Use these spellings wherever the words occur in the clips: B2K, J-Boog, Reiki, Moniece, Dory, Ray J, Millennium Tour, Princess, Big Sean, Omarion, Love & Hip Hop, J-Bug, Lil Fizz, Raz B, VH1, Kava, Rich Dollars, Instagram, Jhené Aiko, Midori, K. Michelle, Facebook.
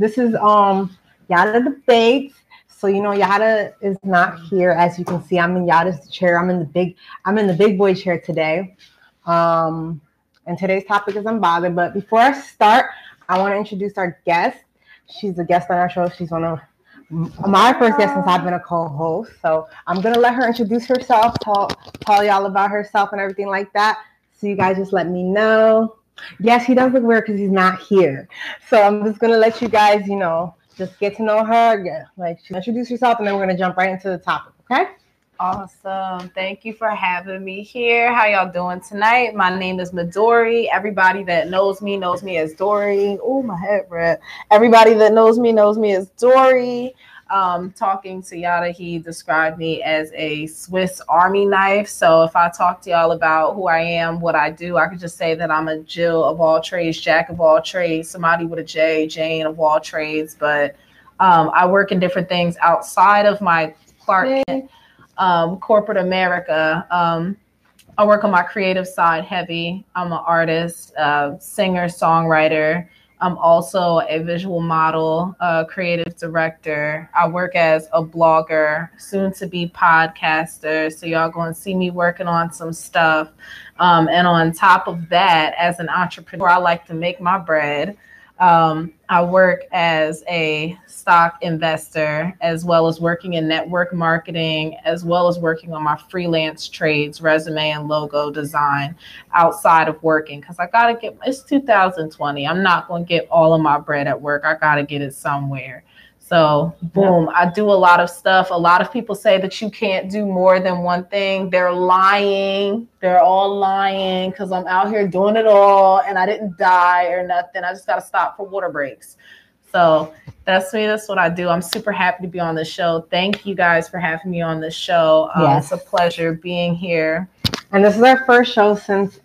This is Yatta Debates. So you know Yatta is not here, as you can see. I'm in Yatta's chair. I'm in the big boy chair today. And today's topic is Unbothered. But before I start, I want to introduce our guest. She's a guest on our show. She's one of my first guest since I've been a co-host. So I'm gonna let her introduce herself, tell y'all about herself and everything like that. So you guys just let me know. Yes, he does look weird because he's not here. So I'm just gonna let you guys, you know, just get to know her. Yeah, like introduce yourself, and then we're gonna jump right into the topic. Okay. Awesome. Thank you for having me here. How y'all doing tonight? My name is Midori. Everybody that knows me as Dory. Oh, my head red. Everybody that knows me as Dory. Talking to Yatta, he described me as a Swiss Army knife. So if I talk to y'all about who I am, what I do, I could just say that I'm a Jill of all trades, Jack of all trades, somebody with a J, Jane of all trades. But I work in different things outside of my Clark Kent, corporate America. I work on my creative side heavy. I'm an artist, singer, songwriter. I'm also a visual model, a creative director. I work as a blogger, soon to be podcaster. So y'all going to see me working on some stuff. And on top of that, as an entrepreneur, I like to make my bread. I work as a stock investor, as well as working in network marketing, as well as working on my freelance trades, resume and logo design outside of working. Cause I gotta it's 2020. I'm not going to get all of my bread at work. I gotta get it somewhere. So boom, I do a lot of stuff. A lot of people say that you can't do more than one thing. They're lying. They're all lying because I'm out here doing it all and I didn't die or nothing. I just got to stop for water breaks. So that's me. That's what I do. I'm super happy to be on the show. Thank you guys for having me on the show. Yes. It's a pleasure being here. And this is our first show since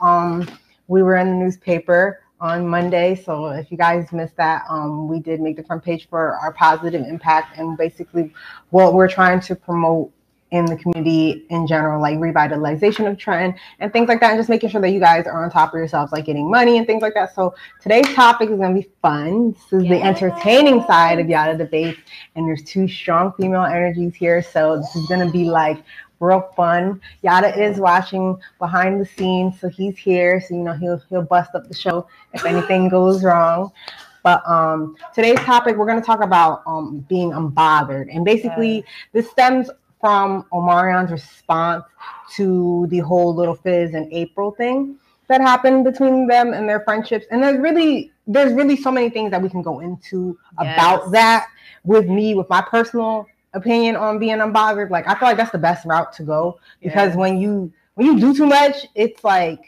we were in the newspaper on Monday. So if you guys missed that, we did make the front page for our positive impact and basically what we're trying to promote in the community in general, like revitalization of trend and things like that, and just making sure that you guys are on top of yourselves, like getting money and things like that. So today's topic is going to be fun. This is the entertaining side of Yatta Debates, and there's two strong female energies here. So this is going to be like real fun. Yatta is watching behind the scenes, so he's here. So you know he'll bust up the show if anything goes wrong. But today's topic, we're going to talk about being unbothered, and basically this stems from Omarion's response to the whole Lil Fizz and April thing that happened between them and their friendships. And there's really so many things that we can go into about that. With me, with my personal opinion on being unbothered, like I feel like that's the best route to go, because when you do too much, it's like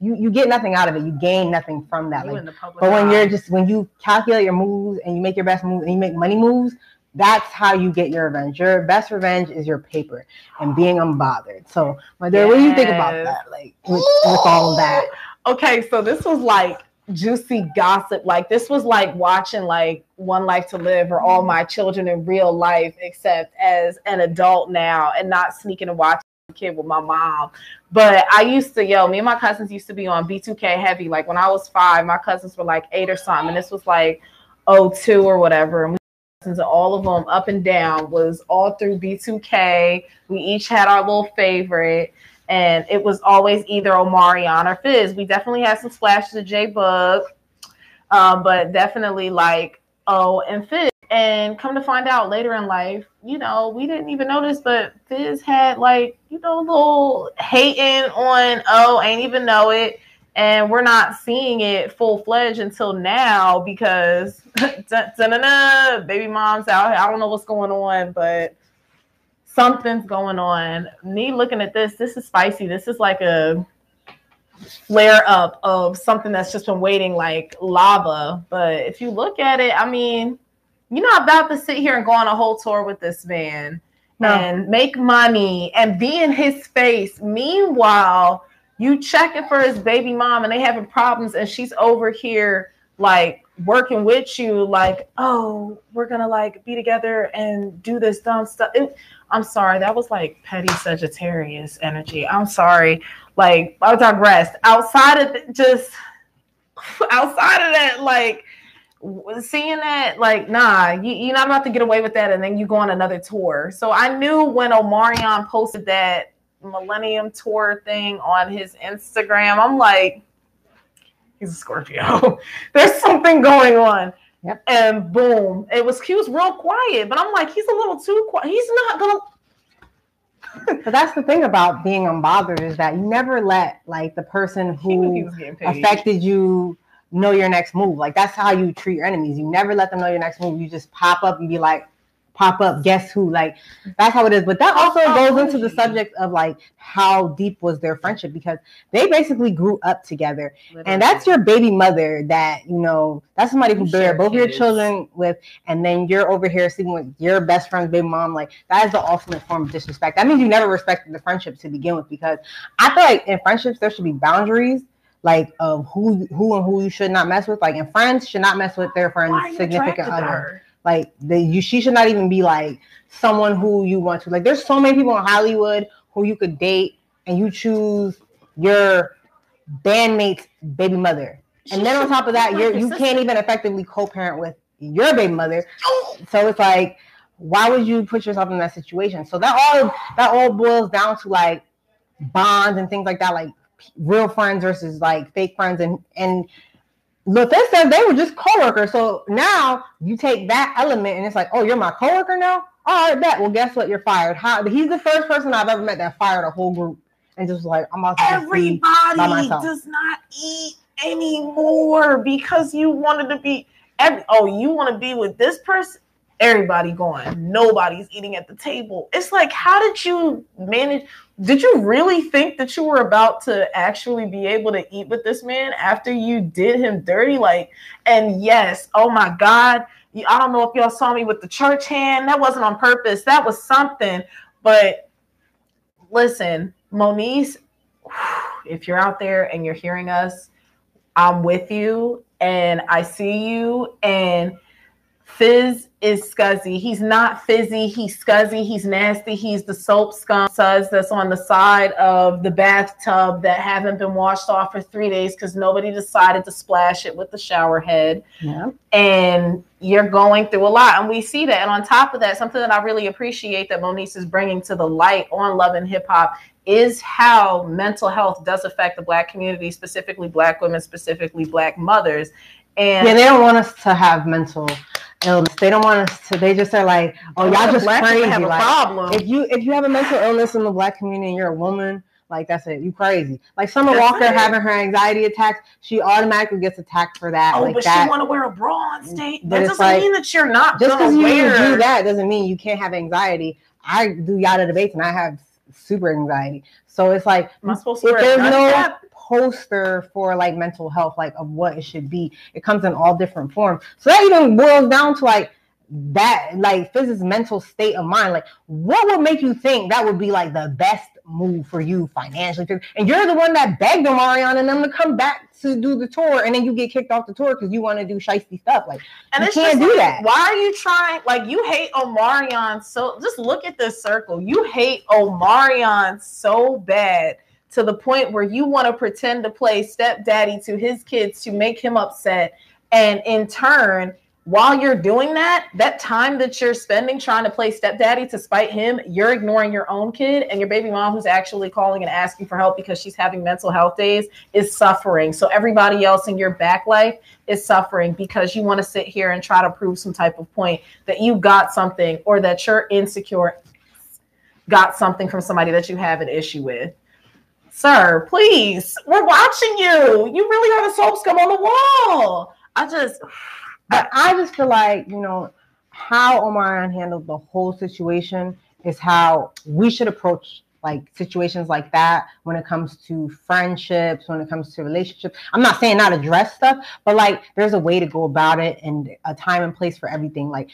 you get nothing out of it, you gain nothing from that. Like, but when you're just when you calculate your moves and you make your best moves and you make money moves, that's how you get your revenge. Your best revenge is your paper and being unbothered. So, my dear, what do you think about that? Like with all of that. Okay, so this was like juicy gossip. Like this was like watching like One Life to Live or All My Children in real life, except as an adult now and not sneaking and watching a kid with my mom. But I used to, me and my cousins used to be on B2K heavy. Like when I was 5, my cousins were like 8 or something, and this was like 02 or whatever. And we all of them up and down was all through B2K. We each had our little favorite, and it was always either Omarion or Fizz. We definitely had some splashes of J-Bug, but definitely like and Fizz. And come to find out later in life, we didn't even notice, but Fizz had like a little hating on ain't even know it. And we're not seeing it full-fledged until now because baby mom's out here. I don't know what's going on, but something's going on. Me looking at this is spicy. This is like a flare-up of something that's just been waiting like lava. But if you look at it, I mean, you're not about to sit here and go on a whole tour with this man and make money and be in his face. Meanwhile, you checking for his baby mom and they having problems, and she's over here like working with you like, oh, we're gonna like be together and do this dumb stuff. I'm sorry, that was like petty Sagittarius energy. I'm sorry, like I digressed. Outside of that, seeing that, like, nah, you're not about to get away with that, and then you go on another tour. So I knew when Omarion posted that Millennium Tour thing on his Instagram, I'm like, he's a Scorpio. There's something going on. Yep. And boom, it was, he was real quiet, but I'm like, he's a little too quiet. He's not going to. But that's the thing about being unbothered, is that you never let, like, the person who affected you know your next move. Like, that's how you treat your enemies. You never let them know your next move. You just pop up and be like, pop up, guess who? Like, that's how it is. But that also goes into the subject of, like, how deep was their friendship, because they basically grew up together. Literally. And that's your baby mother that, you know, that's somebody who bear both your children with, and then you're over here sleeping with your best friend's baby mom. Like, that is the ultimate form of disrespect. That means you never respected the friendship to begin with, because I feel like in friendships there should be boundaries, like, of who you should not mess with. Like, and friends should not mess with their friend's significant other. Like, she should not even be, like, someone who you want to. Like, there's so many people in Hollywood who you could date, and you choose your bandmate's baby mother. And then on top of that, you can't even effectively co-parent with your baby mother. So it's like, why would you put yourself in that situation? So that all boils down to, like, bonds and things like that, like real friends versus, like, fake friends. And Lil Fizz said they were just coworkers. So now you take that element and it's like, oh, you're my coworker now? All right, bet. Well, guess what? You're fired. He's the first person I've ever met that fired a whole group and just was like, I'm also everybody by myself. Does not eat anymore because you wanted to be you want to be with this person? Everybody gone. Nobody's eating at the table. It's like, how did you manage? Did you really think that you were about to actually be able to eat with this man after you did him dirty? Like, and yes, oh my God, I don't know if y'all saw me with the church hand. That wasn't on purpose. That was something. But listen, Moniece, if you're out there and you're hearing us, I'm with you and I see you. And Fizz is scuzzy. He's not fizzy. He's scuzzy. He's nasty. He's the soap scum suds that's on the side of the bathtub that haven't been washed off for 3 days because nobody decided to splash it with the shower head. Yeah. And you're going through a lot. And we see that. And on top of that, something that I really appreciate that Moniece is bringing to the light on Love and Hip Hop is how mental health does affect the Black community, specifically Black women, specifically Black mothers. And yeah, they don't want us to have mental illness. They don't want us to. They just are like, oh, y'all just crazy. Have a problem. If you have a mental illness in the Black community and you're a woman, like, that's it. You crazy. Like Summer Walker having her anxiety attacks, she automatically gets attacked for that. Oh, like, but that, she want to wear a bra on stage. That doesn't mean that you're not just because you do that doesn't mean you can't have anxiety. I do Yatta Debates and I have super anxiety. So it's like, am I supposed to wear a nightcap? Poster for, like, mental health, like, of what it should be. It comes in all different forms. So that even boils down to, like, that, like, Fizz's mental state of mind. Like, what would make you think that would be, like, the best move for you financially? And you're the one that begged Omarion and them to come back to do the tour, and then you get kicked off the tour because you want to do shiesty stuff. Like, and you can't do that. Why are you trying? Like, you hate Omarion so. Just look at this circle. You hate Omarion so bad, to the point where you want to pretend to play stepdaddy to his kids to make him upset. And in turn, while you're doing that, that time that you're spending trying to play stepdaddy to spite him, you're ignoring your own kid, and your baby mom, who's actually calling and asking for help because she's having mental health days, is suffering. So everybody else in your back life is suffering because you want to sit here and try to prove some type of point that you got something, or that you're insecure, got something from somebody that you have an issue with. Sir, please, we're watching you. You really have a soap scum on the wall. I just feel like, you know, how Omarion handled the whole situation is how we should approach, like, situations like that when it comes to friendships, when it comes to relationships. I'm not saying not address stuff, but, like, there's a way to go about it and a time and place for everything. Like,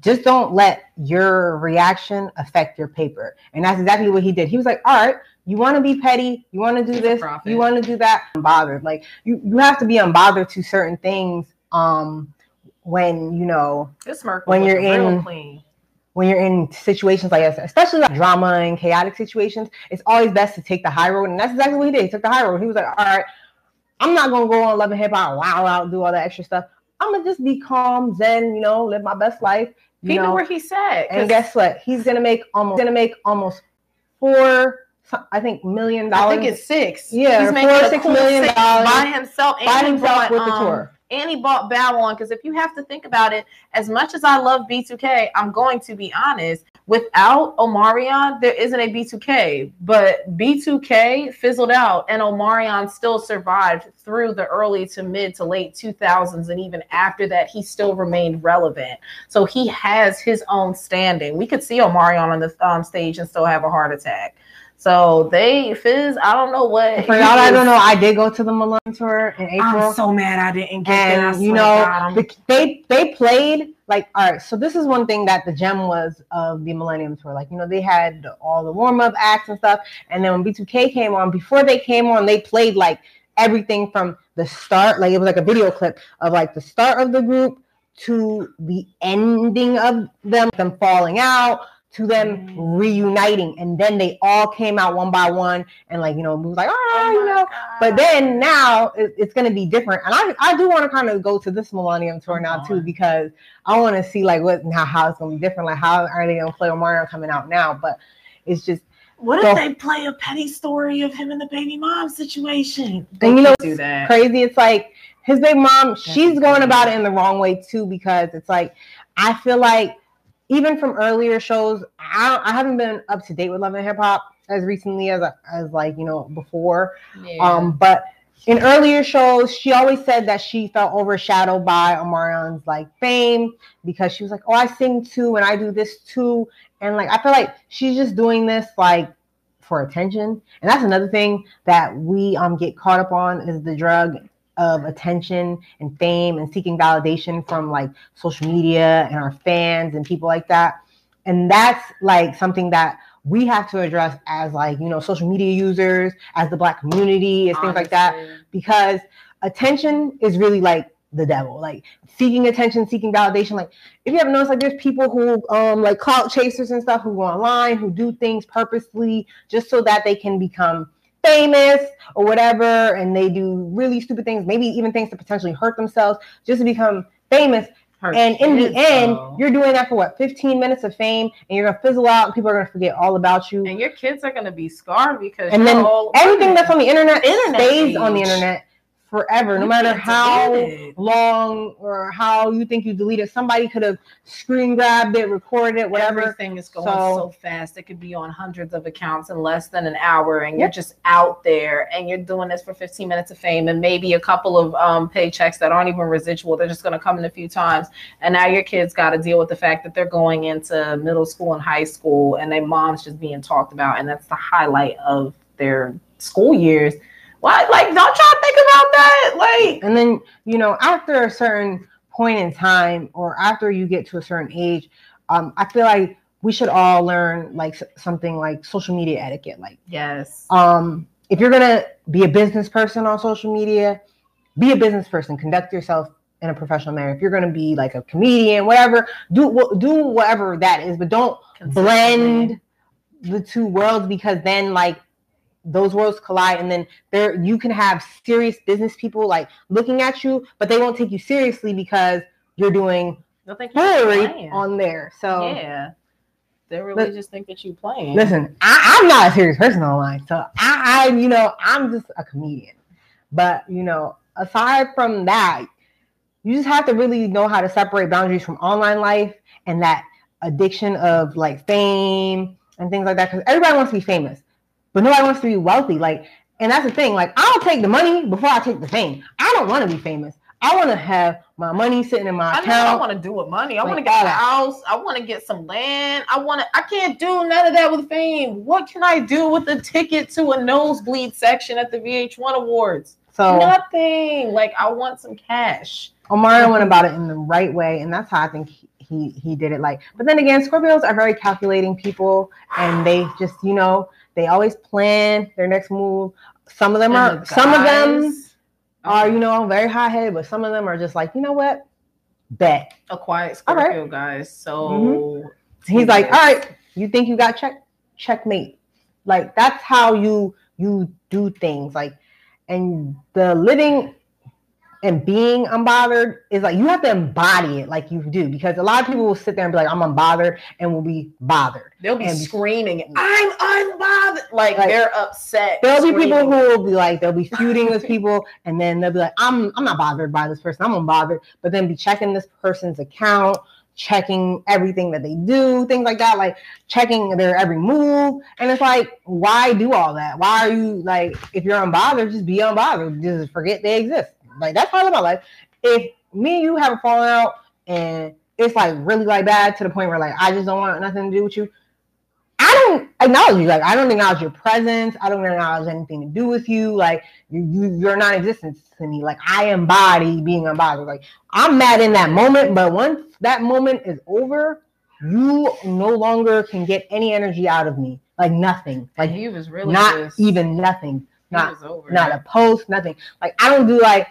just don't let your reaction affect your paper. And that's exactly what he did. He was like, all right, you want to be petty, you want to do this, you want to do that. Unbothered. Like, you have to be unbothered to certain things when, you know, when you're in situations like this, especially like drama and chaotic situations, it's always best to take the high road. And that's exactly what he did. He took the high road. He was like, all right, I'm not going to go on Love and Hip Hop, wow, do all that extra stuff. I'm gonna just be calm, zen, you know, live my best life. You know where he's at. And guess what? He's gonna make almost $4 million. I think it's $6 million. Yeah, he's making $6 million by himself. By himself with the tour. And he bought Babylon, because if you have to think about it, as much as I love B2K, I'm going to be honest, without Omarion, there isn't a B2K. But B2K fizzled out, and Omarion still survived through the early to mid to late 2000s. And even after that, he still remained relevant. So he has his own standing. We could see Omarion on the stage and still have a heart attack. So Fizz, I don't know what. For y'all, I don't know. I did go to the Millennium Tour in April. I'm so mad I didn't get there. And you know, they played like, all right. So this is one thing that the gem was of the Millennium Tour. Like, you know, they had all the warm up acts and stuff. And then when B2K came on, before they came on, they played like everything from the start. Like it was like a video clip of like the start of the group to the ending of them falling out, to them reuniting, and then they all came out one by one, and like, you know, it was like, oh, you know. But then now it's going to be different, and I do want to kind of go to this Millennium Tour now too, because I want to see like how it's going to be different. Like, how are they going to play Omarion coming out now? But it's just, what if they play a petty story of him and the baby mom situation? And you know what's crazy? It's like his baby mom, she's going about it in the wrong way too, because it's like, I feel like, even from earlier shows, I haven't been up to date with Love and Hip Hop as recently as like, you know, before. Yeah. But in earlier shows, she always said that she felt overshadowed by Omarion's like fame, because she was like, oh, I sing too, and I do this too. And like, I feel like she's just doing this like for attention. And that's another thing that we get caught up on, is the drug of attention and fame and seeking validation from like social media and our fans and people like that. And that's like something that we have to address as like, you know, social media users, as the Black community, as things like that, because attention is really like the devil. Like seeking attention, seeking validation. Like if you ever noticed, like there's people who like clout chasers and stuff, who go online, who do things purposely just so that they can become famous or whatever, and they do really stupid things, maybe even things to potentially hurt themselves just to become famous. In the end, you're doing that for what, 15 minutes of fame, and you're gonna fizzle out, and people are gonna forget all about you, and your kids are gonna be scarred, because and then everything that's on the internet stays on the internet forever, no matter how long or how you think you deleted. Somebody could have screen grabbed it, recorded it, whatever. Everything is going so fast. It could be on hundreds of accounts in less than an hour, and you're just out there, and you're doing this for 15 minutes of fame, and maybe a couple of paychecks that aren't even residual. They're just going to come in a few times, and now your kids got to deal with the fact that they're going into middle school and high school, and their mom's just being talked about, and that's the highlight of their school years. What? Like, don't y'all think about that? Like, and then, you know, after a certain point in time, or after you get to a certain age, I feel like we should all learn like something like social media etiquette. Like, yes. If you're gonna be a business person on social media, be a business person. Conduct yourself in a professional manner. If you're gonna be like a comedian, whatever, do whatever that is, but don't blend the two worlds, because then like those worlds collide, and then you can have serious business people like looking at you, but they won't take you seriously because you're doing foolery on there. So yeah, they really just think that you're playing. Listen, I'm not a serious person online, so I you know, I'm just a comedian. But you know, aside from that, you just have to really know how to separate boundaries from online life and that addiction of like fame and things like that, because everybody wants to be famous. But nobody wants to be wealthy. Like, and that's the thing. Like, I'll take the money before I take the fame. I don't want to be famous. I want to have my money sitting in my account. I want to do with money. I want to get a house. I want to get some land. I can't do none of that with fame. What can I do with a ticket to a nosebleed section at the VH1 Awards? So nothing. Like, I want some cash. Omarion went about it in the right way, and that's how I think he did it. Like, but then again, Scorpios are very calculating people, and they just, you know, they always plan their next move. Some of them are, you know, very hot-headed, but some of them are just like, you know what? Bet. A quiet Scorpio, right, guys. So he's like, all right, you think you got checkmate. Like, that's how you do things. Like, and the living and being unbothered is like, you have to embody it like you do, because a lot of people will sit there and be like, I'm unbothered, and will be bothered. They'll be screaming, I'm unbothered. Like they're upset. There'll be people who will be like, they'll be feuding with people, and then they'll be like, I'm not bothered by this person. I'm unbothered. But then be checking this person's account, checking everything that they do, things like that, like checking their every move. And it's like, why do all that? Why are you like, if you're unbothered, just be unbothered. Just forget they exist. Like, that's part of my life. If me and you have a falling out and it's like really like bad to the point where like I just don't want nothing to do with you, I don't acknowledge you. Like, I don't acknowledge your presence. I don't acknowledge anything to do with you. Like, you're non-existence to me. Like, I embody being unbothered. Like, I'm mad in that moment, but once that moment is over, you no longer can get any energy out of me. Like, nothing. Like, he was really not just... even nothing. Not a post, nothing. Like, I don't do like...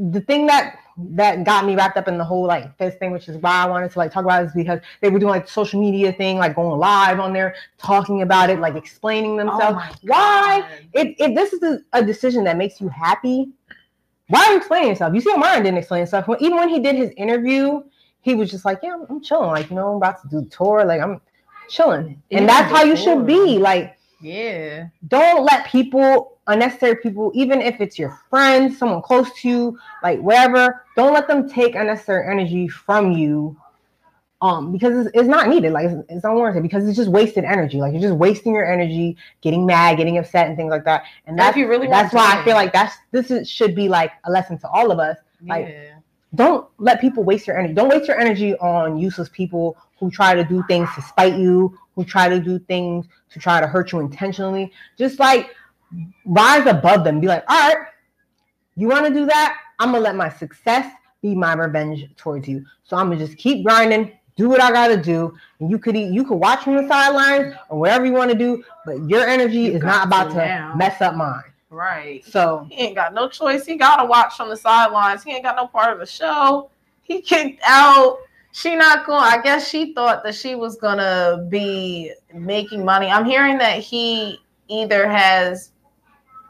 The thing that got me wrapped up in the whole like this thing, which is why I wanted to like talk about it, is because they were doing like social media thing, like going live on there, talking about it, like explaining themselves. Oh why? If this is a decision that makes you happy, why are you explaining yourself? You see, Omarion didn't explain himself. Even when he did his interview, he was just like, yeah, I'm chilling. Like, you know, I'm about to do the tour. Like, I'm chilling. And that's how you should be. Like, yeah. Don't let unnecessary people, even if it's your friend, someone close to you, like whatever, don't let them take unnecessary energy from you, because it's not needed. Like, it's not warranted, because it's just wasted energy. Like, you're just wasting your energy, getting mad, getting upset, and things like that. And that's, if you really that's why I feel like should be like a lesson to all of us. Like, yeah. Don't let people waste your energy. Don't waste your energy on useless people who try to do things to spite you, who try to do things to try to hurt you intentionally. Just like rise above them. Be like, all right, you want to do that? I'm going to let my success be my revenge towards you. So I'm going to just keep grinding, do what I got to do. And you could watch from the sidelines or whatever you want to do, but your energy is not about to mess up mine. Right. So he ain't got no choice. He gotta watch from the sidelines. He ain't got no part of the show. He kicked out. She not going. I guess she thought that she was gonna be making money. I'm hearing that he either has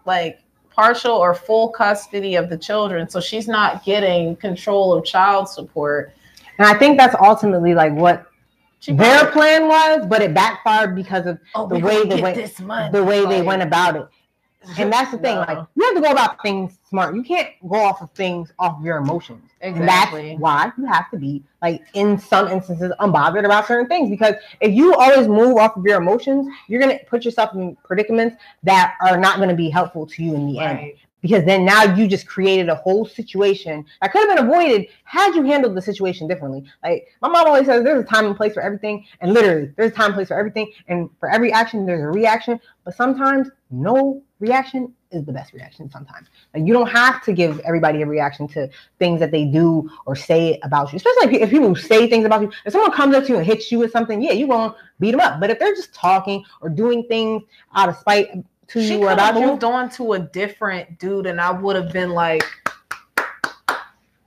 like partial or full custody of the children, so she's not getting control of child support. And I think that's ultimately like what their plan was, but it backfired because of the way they went about it. And that's the thing, like, you have to go about things smart. You can't go off of your emotions. Exactly. And that's why you have to be, like, in some instances, unbothered about certain things. Because if you always move off of your emotions, you're going to put yourself in predicaments that are not going to be helpful to you in the end. Because then now you just created a whole situation that could have been avoided had you handled the situation differently. Like, my mom always says, there's a time and place for everything. And literally, there's a time and place for everything. And for every action, there's a reaction. But sometimes, no reaction is the best reaction sometimes. Like, you don't have to give everybody a reaction to things that they do or say about you. Especially if people say things about you. If someone comes up to you and hits you with something, yeah, you're going to beat them up. But if they're just talking or doing things out of spite to you or about you. She moved on to a different dude and I would have been like...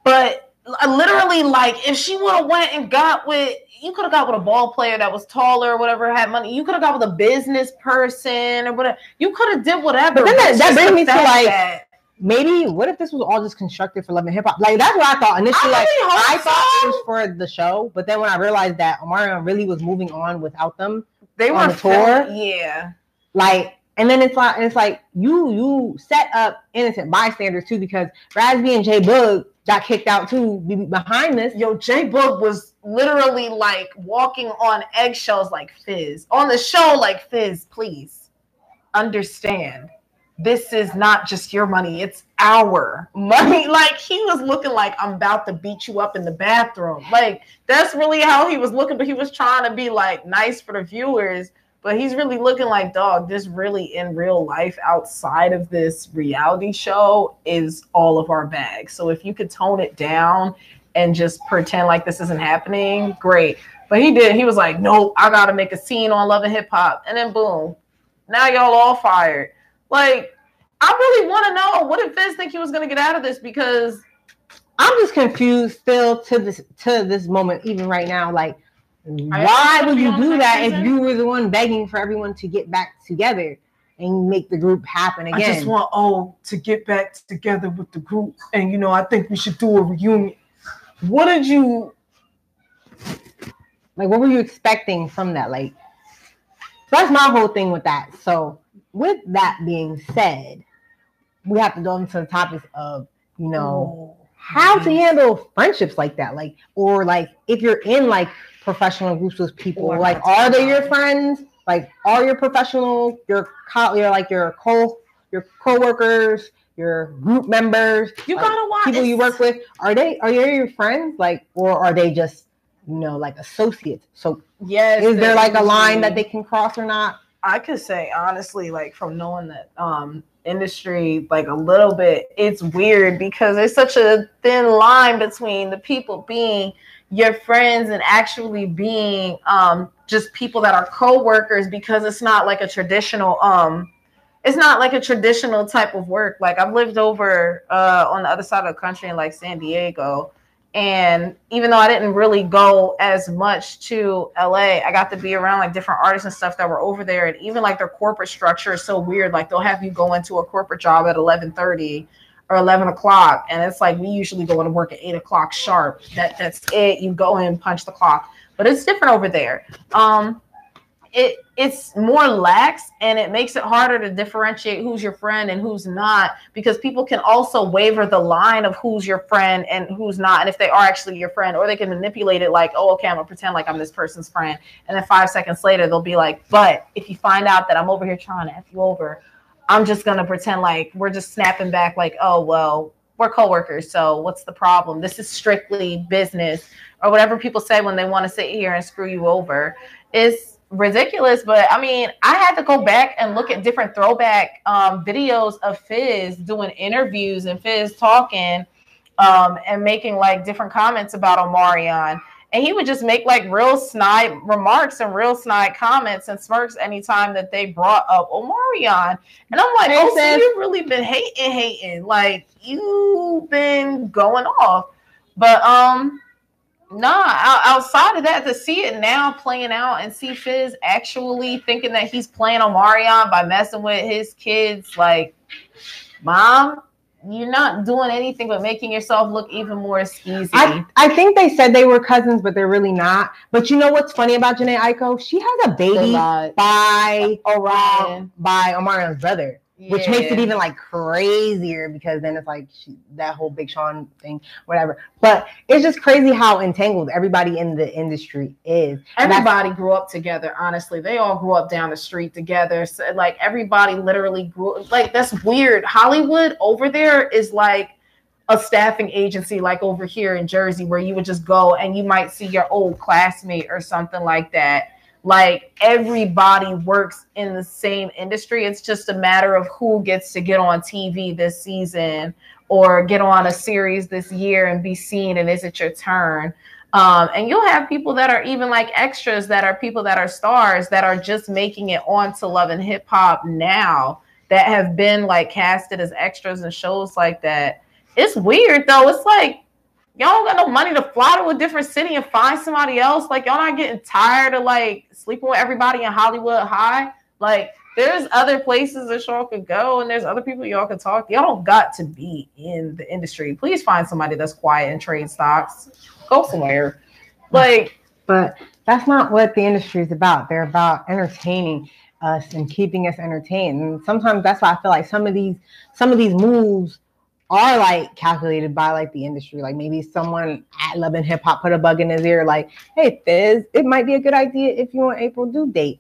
But literally, like, if she would have went and got with... You could have got with a ball player that was taller or whatever, had money. You could have got with a business person or whatever. You could have did whatever. But then that brings me to like, maybe what if this was all just constructed for Love and Hip Hop? Like, that's what I thought initially. Like, I thought it was for the show, but then when I realized that Omarion really was moving on without them, they were on the tour. Yeah, like. And then it's like you set up innocent bystanders too, because Raz B and J-Boog got kicked out too behind this. Yo, J-Boog was literally like walking on eggshells like Fizz. On the show like Fizz, please understand. This is not just your money. It's our money. Like, he was looking like, I'm about to beat you up in the bathroom. Like, that's really how he was looking, but he was trying to be like nice for the viewers. But he's really looking like, dog, this really in real life outside of this reality show is all of our bag. So if you could tone it down and just pretend like this isn't happening, great. But he did. He was like, nope, I got to make a scene on Love and Hip Hop. And then boom, now y'all all fired. Like, I really want to know, what did Fizz think he was going to get out of this? Because I'm just confused still to this moment, even right now, like, why would you do that if you were the one begging for everyone to get back together? and make the group happen again. I just want O to get back together with the group. And, you know, I think we should do a reunion. What did you... Like, what were you expecting from that? Like, that's my whole thing with that. So, with that being said, we have to go into the topics of, you know, how to handle friendships like that. Like, or, like, if you're in, like, professional groups with people, like, are they your friends? Like, all your professional, your coworkers, your group members, you gotta watch people you work with. Are they your friends? Like, or are they just, you know, like associates? So yes, is there like a line that they can cross or not? I could say honestly, like from knowing that industry like a little bit, it's weird because there's such a thin line between the people being your friends and actually being just people that are co-workers, because it's not like a traditional type of work. Like I've lived over on the other side of the country in like San Diego, and even though I didn't really go as much to LA, I got to be around like different artists and stuff that were over there, and even like their corporate structure is so weird. Like they'll have you go into a corporate job at 11:30 or 11 o'clock. And it's like, we usually go to work at 8 o'clock sharp. That's it. You go in, punch the clock, but it's different over there. It's more lax, and it makes it harder to differentiate who's your friend and who's not, because people can also waver the line of who's your friend and who's not. And if they are actually your friend, or they can manipulate it like, oh, okay, I'm gonna pretend like I'm this person's friend. And then 5 seconds later, they'll be like, but if you find out that I'm over here trying to F you over, I'm just going to pretend like we're just snapping back like, oh, well, we're coworkers. So what's the problem? This is strictly business, or whatever people say when they want to sit here and screw you over. It's ridiculous. But I mean, I had to go back and look at different throwback videos of Fizz doing interviews and Fizz talking and making like different comments about Omarion. And he would just make like real snide remarks and real snide comments and smirks anytime that they brought up Omarion. And I'm like, oh, so you've really been hating. Like, you've been going off. But outside of that, to see it now playing out and see Fizz actually thinking that he's playing Omarion by messing with his kids, like, mom, you're not doing anything but making yourself look even more skeezy. I think they said they were cousins, but they're really not. But you know what's funny about Jhené Aiko? She has a baby by Omarion's brother, which makes it even like crazier, because then it's like that whole Big Sean thing, whatever. But it's just crazy how entangled everybody in the industry is. Everybody grew up together, honestly. They all grew up down the street together. So, like, everybody literally grew up. Like, that's weird. Hollywood over there is like a staffing agency, like over here in Jersey, where you would just go and you might see your old classmate or something like that. Like, everybody works in the same industry. It's just a matter of who gets to get on TV this season or get on a series this year and be seen, and is it your turn? And you'll have people that are even like extras, that are people that are stars, that are just making it onto Love and Hip Hop now, that have been like casted as extras in shows like that. It's weird though. It's like, y'all don't got no money to fly to a different city and find somebody else. Like, y'all not getting tired of like sleeping with everybody in Hollywood High? Like, there's other places that y'all could go, and there's other people y'all could talk to. Y'all don't got to be in the industry. Please find somebody that's quiet and trade stocks. Go somewhere. Like, but that's not what the industry is about. They're about entertaining us and keeping us entertained. And sometimes that's why I feel like some of these moves are like calculated by like the industry. Like, maybe someone at Love and Hip Hop put a bug in his ear, like, hey Fizz, it might be a good idea if you and April do date.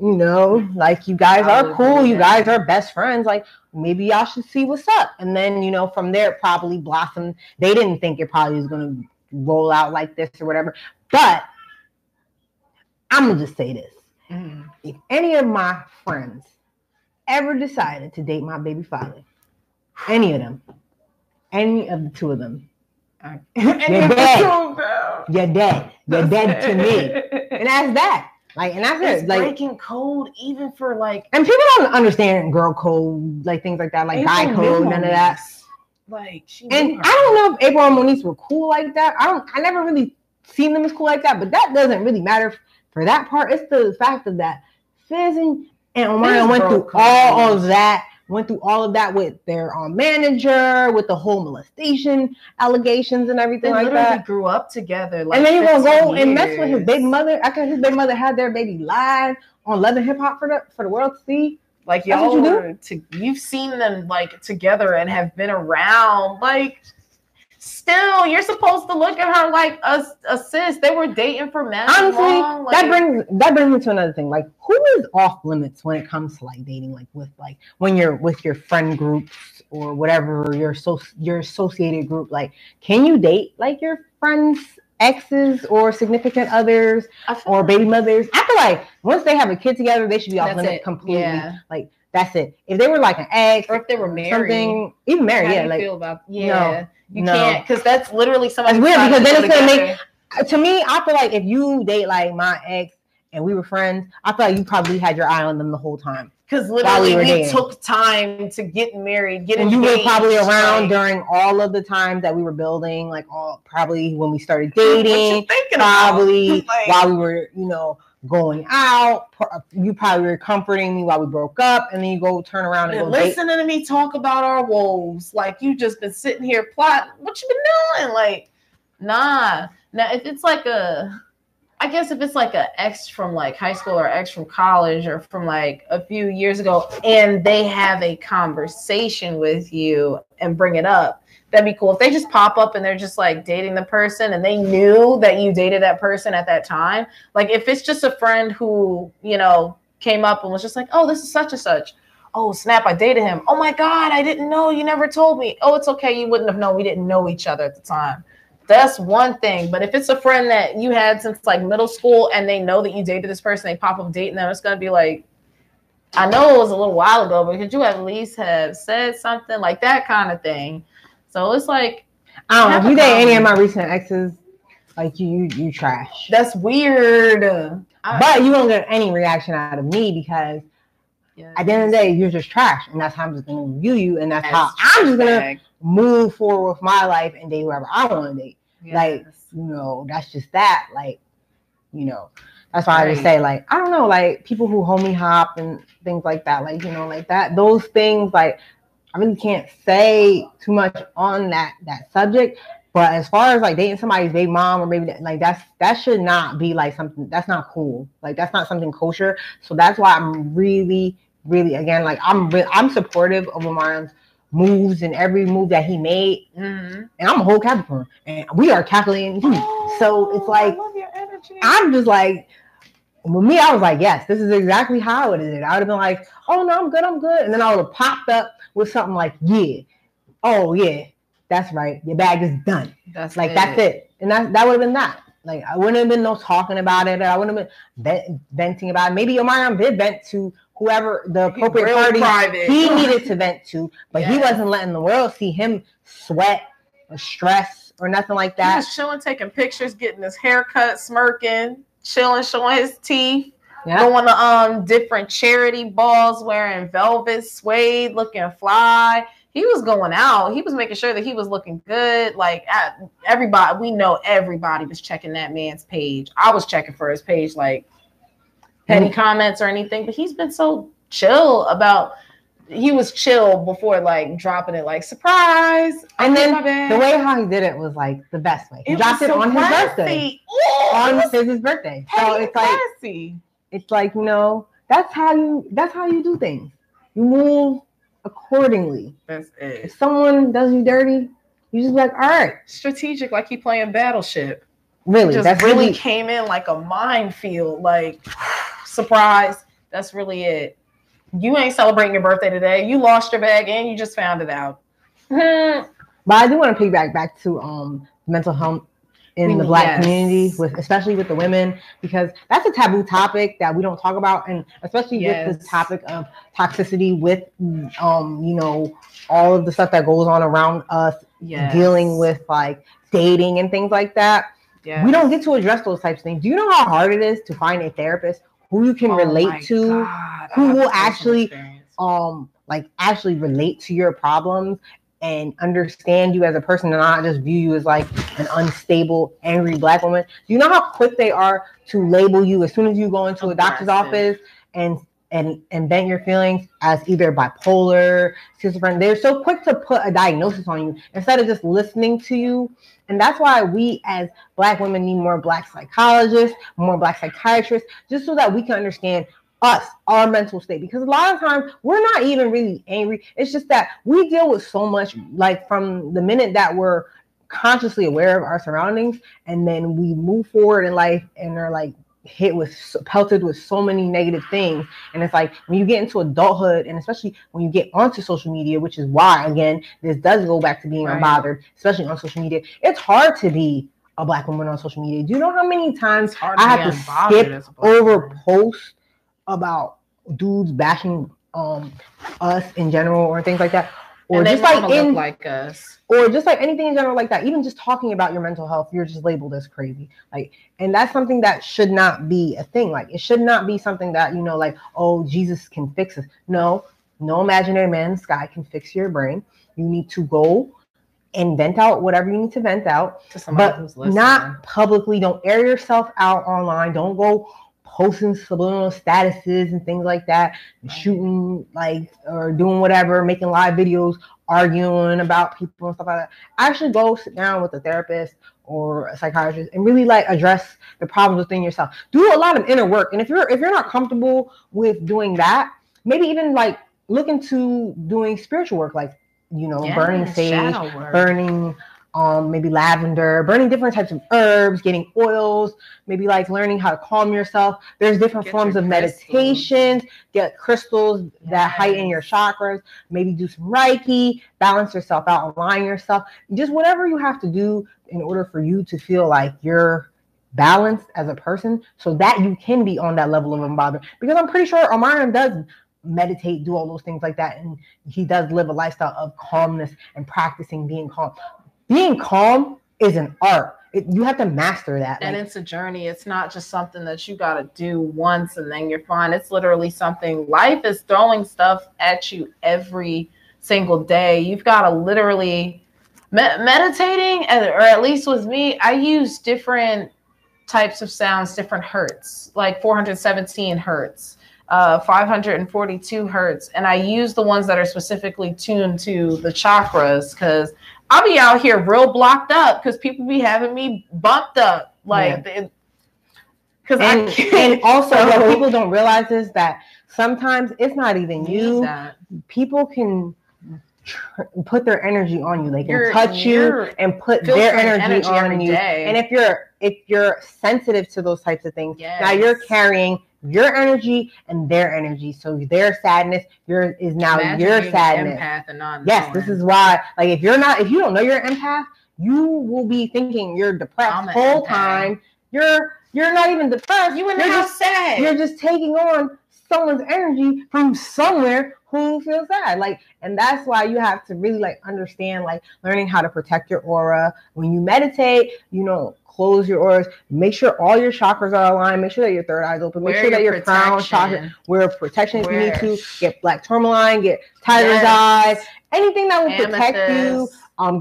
You know, like, you guys are cool, you guys are best friends. Like, maybe y'all should see what's up. And then, you know, from there it probably blossomed. They didn't think it probably was gonna roll out like this or whatever. But I'm gonna just say this. If any of my friends ever decided to date my baby father, any of the two of them. You're dead to me. And that's that. Like, and that's it. Like, breaking code even for like, and people don't understand girl code, like things like that, like guy code, none of that. Like, I don't know if April and Moniece were cool like that. I never really seen them as cool like that, but that doesn't really matter for that part. It's the fact of that Fizz and And Omarion went through all of that, with their manager, with the whole molestation allegations and everything like that. They literally grew up together. Like, and then you're going to go and mess with his baby mother. I guess his baby mother had their baby live on Love and Hip Hop for the world to see. Like, y'all, you've seen them, like, together and have been around, like... Still, you're supposed to look at her like a sis. They were dating for mad long. Like, that brings me to another thing. Like, who is off limits when it comes to like dating? Like when you're with your friend groups or whatever your associated group. Like, can you date like your friends' exes or significant others or baby mothers? I feel like once they have a kid together, they should be off limits completely. Yeah. Like that's it. If they were like an ex or if they were married, even married, how do you feel about no. You can't, because that's literally something. It's weird because then it's gonna make. To me, I feel like if you date like my ex and we were friends, I feel like you probably had your eye on them the whole time. Because literally, we took time to get married, get engaged. And you were probably around during all of the times that we were building, like all probably when we started dating, probably while we were, going out. You probably were comforting me while we broke up, and then you go turn around and go listening to me talk about our woes. Like, you just been sitting here plotting what you been doing. Like, nah. Now if it's like I guess if it's like an ex from like high school or ex from college or from like a few years ago, and they have a conversation with you and bring it up, that'd be cool. If they just pop up and they're just like dating the person and they knew that you dated that person at that time. Like if it's just a friend who, came up and was just like, oh, this is such and such. Oh, snap, I dated him. Oh my God, I didn't know. You never told me. Oh, it's okay. You wouldn't have known. We didn't know each other at the time. That's one thing. But if it's a friend that you had since like middle school and they know that you dated this person, they pop up dating them, it's going to be like, I know it was a little while ago, but could you at least have said something like that kind of thing? So it's like, I don't know. If you date any of my recent exes, like you trash. That's weird. But you won't get any reaction out of me because at the end of the day, you're just trash. And that's how I'm just going to view you. And that's how I'm just going to move forward with my life and date whoever I want to date. Yes. Like, that's just that. Like, that's why I just say, like, I don't know, like people who homie hop and things like that. Like, like that, those things, like, I really can't say too much on that subject, but as far as like dating somebody's baby mom or maybe like that should not be like something that's not cool. Like that's not something kosher. So that's why I'm really, really again like I'm supportive of Omarion's moves and every move that he made. Mm-hmm. And I'm a whole Capricorn, and we are calculating. Oh, so it's like I love your energy. I'm just like. With me, I was like, yes, this is exactly how it is. I would have been like, oh, no, I'm good. And then I would have popped up with something like, yeah. Oh, yeah. That's right. Your bag is done. That's like, it. That's it. And that would have been that. Like, I wouldn't have been no talking about it. I wouldn't have been venting about it. Maybe Omarion did vent to whoever the appropriate party he needed to vent to. But he wasn't letting the world see him sweat or stress or nothing like that. He was chilling, taking pictures, getting his haircut, smirking. Chilling, showing his teeth, going to different charity balls, wearing velvet suede, looking fly. He was going out. He was making sure that he was looking good. Like everybody, we know everybody was checking that man's page. I was checking for his page, like any comments or anything. But he's been so chill about. He was chill before like dropping it like surprise. And then the way how he did it was like the best way. He dropped it on his birthday. On Fizz's birthday. So it's like that's how you do things. You move accordingly. That's it. If someone does you dirty, you just like, all right. Strategic, like he playing Battleship. Really. That's really came in like a minefield, like surprise. That's really it. You ain't celebrating your birthday today. You lost your bag and you just found it out. But I do want to piggyback back to mental health in the Black community, especially with the women, because that's a taboo topic that we don't talk about, and especially with the topic of toxicity with, all of the stuff that goes on around us, dealing with like dating and things like that. Yes. We don't get to address those types of things. Do you know how hard it is to find a therapist who you can relate to, who will actually, actually relate to your problems and understand you as a person and not just view you as like an unstable, angry Black woman? Do you know how quick they are to label you as soon as you go into a doctor's office and and vent your feelings as either bipolar, schizophrenic. They're so quick to put a diagnosis on you instead of just listening to you. And that's why we as Black women need more Black psychologists, more Black psychiatrists, just so that we can understand us, our mental state. Because a lot of times we're not even really angry. It's just that we deal with so much, like from the minute that we're consciously aware of our surroundings, and then we move forward in life and are like pelted with so many negative things. And it's like when you get into adulthood, and especially when you get onto social media, which is why again this does go back to being unbothered, especially on social media. It's hard to be a Black woman on social media. Do you know how many times I have to skip over posts about dudes bashing us in general or things like that? Or just like, us. Or just like anything in general like that. Even just talking about your mental health, you're just labeled as crazy. Like, and that's something that should not be a thing. Like, it should not be something that, you know, like, oh, Jesus can fix us. No, no imaginary man in the sky can fix your brain. You need to go and vent out whatever you need to vent out. To somebody who's listening. Not publicly. Don't air yourself out online. Don't go posting subliminal statuses and things like that, shooting like or doing whatever, making live videos, arguing about people and stuff like that. Actually go sit down with a therapist or a psychiatrist and really like address the problems within yourself. Do a lot of inner work. And if you're not comfortable with doing that, maybe even like look into doing spiritual work, like, you know, burning sage, burning maybe lavender, burning different types of herbs, getting oils, maybe like learning how to calm yourself. There's different forms of meditations. Get crystals that heighten your chakras. Maybe do some Reiki, balance yourself out, align yourself. Just whatever you have to do in order for you to feel like you're balanced as a person so that you can be on that level of unbothered. Because I'm pretty sure Omarion does meditate, do all those things like that. And he does live a lifestyle of calmness and practicing being calm. Being calm is an art. You have to master that. And it's a journey. It's not just something that you got to do once and then you're fine. It's literally something. Life is throwing stuff at you every single day. You've got to literally meditating, or at least with me, I use different types of sounds, different hertz, like 417 hertz, 542 hertz. And I use the ones that are specifically tuned to the chakras because I'll be out here real blocked up because people be having me bumped up. Like, because I can't. And also, what people don't realize is that sometimes it's not even you. People can put their energy on you. They can touch you and put their energy on you. And if you're sensitive to those types of things, now you're carrying your energy and their energy, so their sadness is now your sadness. Empath and not yes, this is why. Like, if you don't know you're an empath, you will be thinking you're depressed the whole time. You're not even depressed. You're just sad. You're just taking on someone's energy from somewhere who feels sad. Like, and that's why you have to really like understand, like learning how to protect your aura when you meditate. You know, close your auras, make sure all your chakras are aligned, make sure that your third eye is open, make sure that your crown chakra, wear protection if you need to, get black tourmaline, get tiger's eyes, anything that will protect you.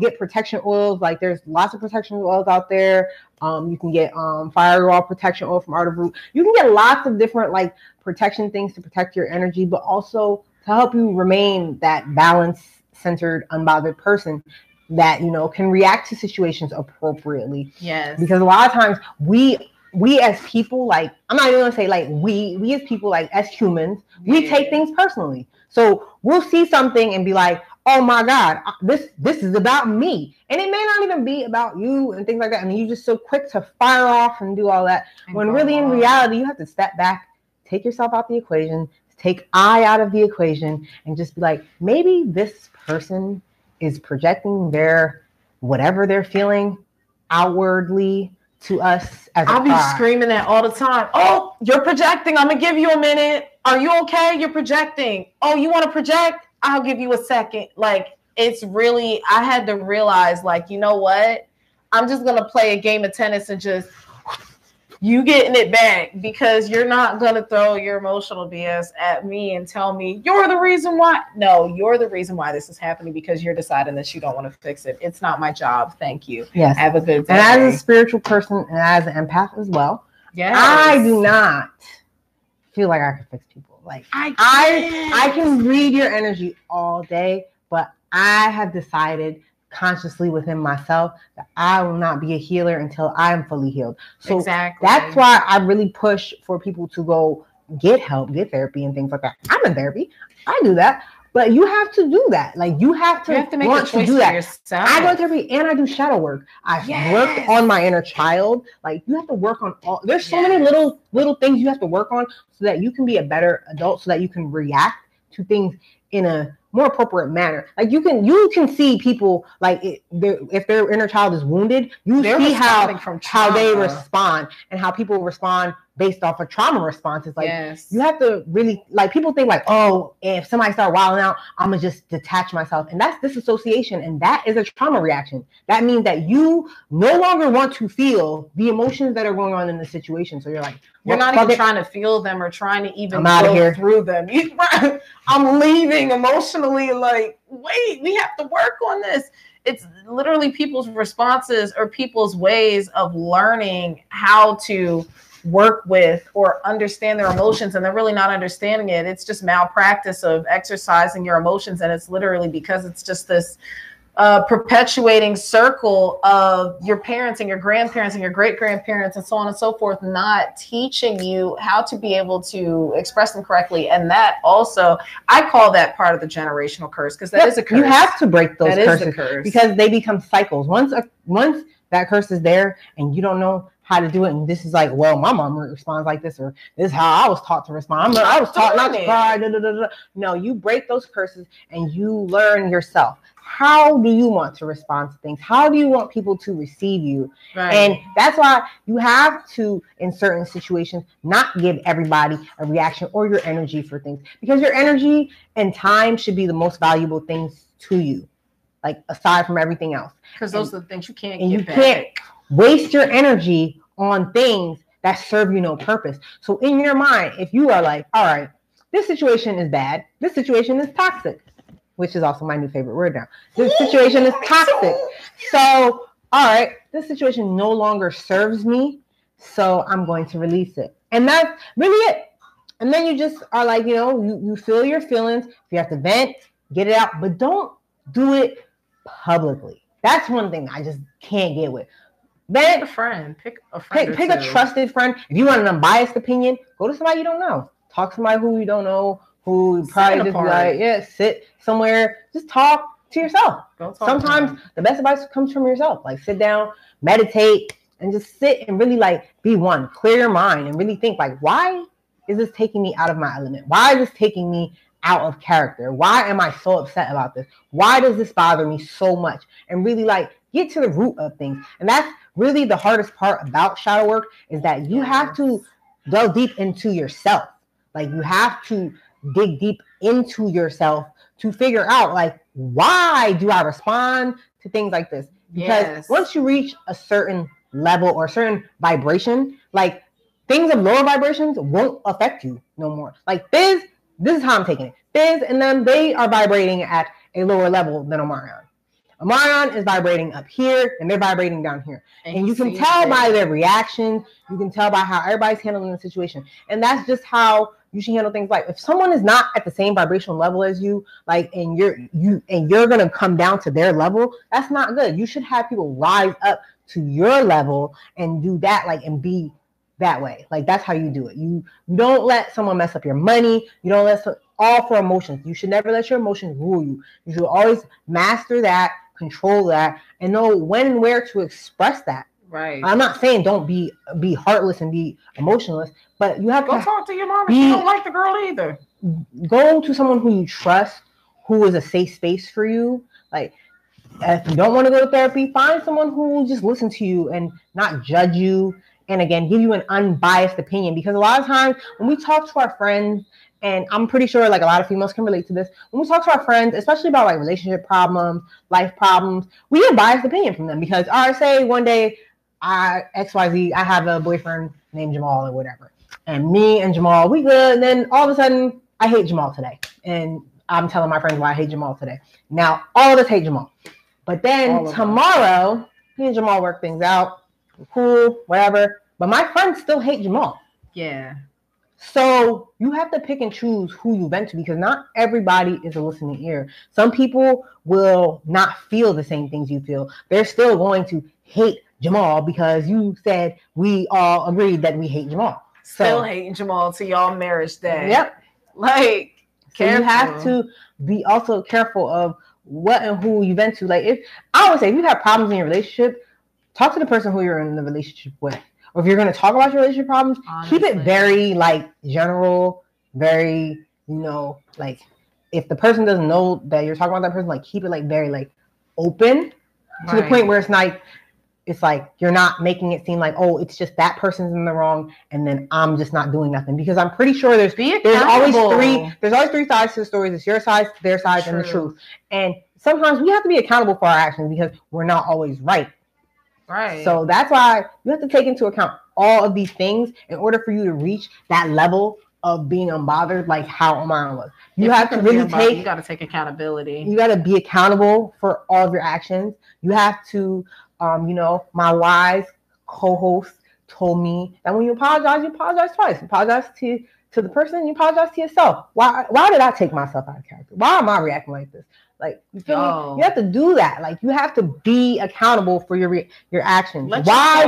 Get protection oils. Like, there's lots of protection oils out there. You can get firewall protection oil from Art of Root. You can get lots of different like protection things to protect your energy, but also to help you remain that balanced, centered, unbothered person that, you know, can react to situations appropriately. Yes. Because a lot of times we as people, like, I'm not even gonna say like we as people, like as humans, we take things personally. So we'll see something and be like, oh my God, this is about me. And it may not even be about you and things like that. I mean, you're just so quick to fire off and do all that. When really in reality, you have to step back, take yourself out the equation, take I out of the equation, and just be like, maybe this person is projecting their whatever they're feeling outwardly to us as I'll be screaming that all the time. Oh, you're projecting. I'm gonna give you a minute. Are you okay? You're projecting. Oh, you want to project? I'll give you a second. Like, it's really, I had to realize, like, you know what? I'm just gonna play a game of tennis and just you getting it back, because you're not going to throw your emotional BS at me and tell me you're the reason why. No, you're the reason why this is happening because you're deciding that you don't want to fix it. It's not my job. Thank you. Yes. Have a good day. And as a spiritual person and as an empath as well, I do not feel like I can fix people. Like I can read your energy all day, but I have decided consciously within myself that I will not be a healer until I'm fully healed. So that's why I really push for people to go get help, get therapy and things like that. I'm in therapy. I do that. But you have to do that. Like you have to make a choice for yourself. I go to therapy and I do shadow work. I've worked on my inner child. Like you have to work on all. There's so many little things you have to work on so that you can be a better adult, so that you can react to things in a more appropriate manner. Like you can see people like if their inner child is wounded, you see how they respond and how people respond based off of trauma responses. Like you have to really, like, people think like, oh, if somebody start wilding out, I'm gonna just detach myself. And that's disassociation. And that is a trauma reaction. That means that you no longer want to feel the emotions that are going on in the situation. So you're like, you're not even trying to feel them or trying to even go through them. I'm leaving emotionally. Like, wait, we have to work on this. It's literally people's responses or people's ways of learning how to work with or understand their emotions, and they're really not understanding it. It's just malpractice of exercising your emotions, and it's literally because it's just this perpetuating circle of your parents and your grandparents and your great-grandparents and so on and so forth not teaching you how to be able to express them correctly. And that also, I call that part of the generational curse, because that is a curse. You have to break those curses because they become cycles. Once that curse is there and you don't know how to do it, and this is like, well, my mom responds like this, or this is how I was taught to respond. I was taught not to cry. No, you break those curses and you learn yourself. How do you want to respond to things? How do you want people to receive you? Right. And that's why you have to, in certain situations, not give everybody a reaction or your energy for things, because your energy and time should be the most valuable things to you, like aside from everything else. Because those are the things you can't get back. Can't waste your energy on things that serve you no purpose. So in your mind, if you are like, all right, this situation is bad, this situation is toxic, which is also my new favorite word now. This situation is toxic. So, all right, this situation no longer serves me, so I'm going to release it. And that's really it. And then you just are like, you know, you feel your feelings. If you have to vent, get it out, but don't do it publicly. That's one thing I just can't get with. Then pick a trusted friend. If you want an unbiased opinion, go to somebody you don't know. Talk to somebody who you don't know, who probably just like, sit somewhere. Just talk to yourself. Sometimes the best advice comes from yourself. Like, sit down, meditate, and just sit and really like be one. Clear your mind and really think like, why is this taking me out of my element? Why is this taking me out of character? Why am I so upset about this? Why does this bother me so much? And really like get to the root of things. And that's really the hardest part about shadow work, is that you have to delve deep into yourself. Like, you have to dig deep into yourself to figure out, like, why do I respond to things like this? Because once you reach a certain level or a certain vibration, like, things of lower vibrations won't affect you no more. Like, this is how I'm taking it. Fizz and them, they are vibrating at a lower level than Omarion. Omarion is vibrating up here, and they're vibrating down here. And you can tell by their reactions. You can tell by how everybody's handling the situation. And that's just how you should handle things. Like, if someone is not at the same vibrational level as you, like, and you're gonna come down to their level, that's not good. You should have people rise up to your level and do that, like, and be that way. Like, that's how you do it. You don't let someone mess up your money. You don't let all for emotions. You should never let your emotions rule you. You should always master that, control that, and know when and where to express that. Right. I'm not saying don't be heartless and be emotionless, but you have to talk to your mom if you don't like the girl either. Go to someone who you trust, who is a safe space for you. Like, if you don't want to go to therapy, find someone who will just listen to you and not judge you. And again, give you an unbiased opinion, because a lot of times when we talk to our friends, and I'm pretty sure like a lot of females can relate to this, when we talk to our friends, especially about like relationship problems, life problems, we get a biased opinion from them because, all right, say one day XYZ, I have a boyfriend named Jamal or whatever, and me and Jamal, we good. And then all of a sudden I hate Jamal today. And I'm telling my friends why I hate Jamal today. Now all of us hate Jamal, but then tomorrow me and Jamal work things out. Cool, whatever. But my friends still hate Jamal. Yeah. So you have to pick and choose who you vent to, because not everybody is a listening ear. Some people will not feel the same things you feel. They're still going to hate Jamal because you said we all agreed that we hate Jamal. So, still hating Jamal to y'all marriage day. Yep. Like, so you have to be also careful of what and who you vent to. Like, if I would say if you have problems in your relationship, talk to the person who you're in the relationship with. Or if you're going to talk about your relationship problems, honestly, keep it very, like, general, very, you know, like, if the person doesn't know that you're talking about that person, like, keep it, like, very, like, open to the point where it's like, you're not making it seem like, oh, it's just that person's in the wrong, and then I'm just not doing nothing. Because I'm pretty sure there's always three sides to the stories. It's your side, their side, and the truth. And sometimes we have to be accountable for our actions because we're not always right. Right. So that's why you have to take into account all of these things in order for you to reach that level of being unbothered, like how Omarion was. You have to really you got to take accountability. You got to be accountable for all of your actions. You have to, you know, my wise co-host told me that when you apologize twice. You apologize to the person, and you apologize to yourself. Why did I take myself out of character? Why am I reacting like this? Like, you feel me? You have to do that. Like, you have to be accountable for your actions. Why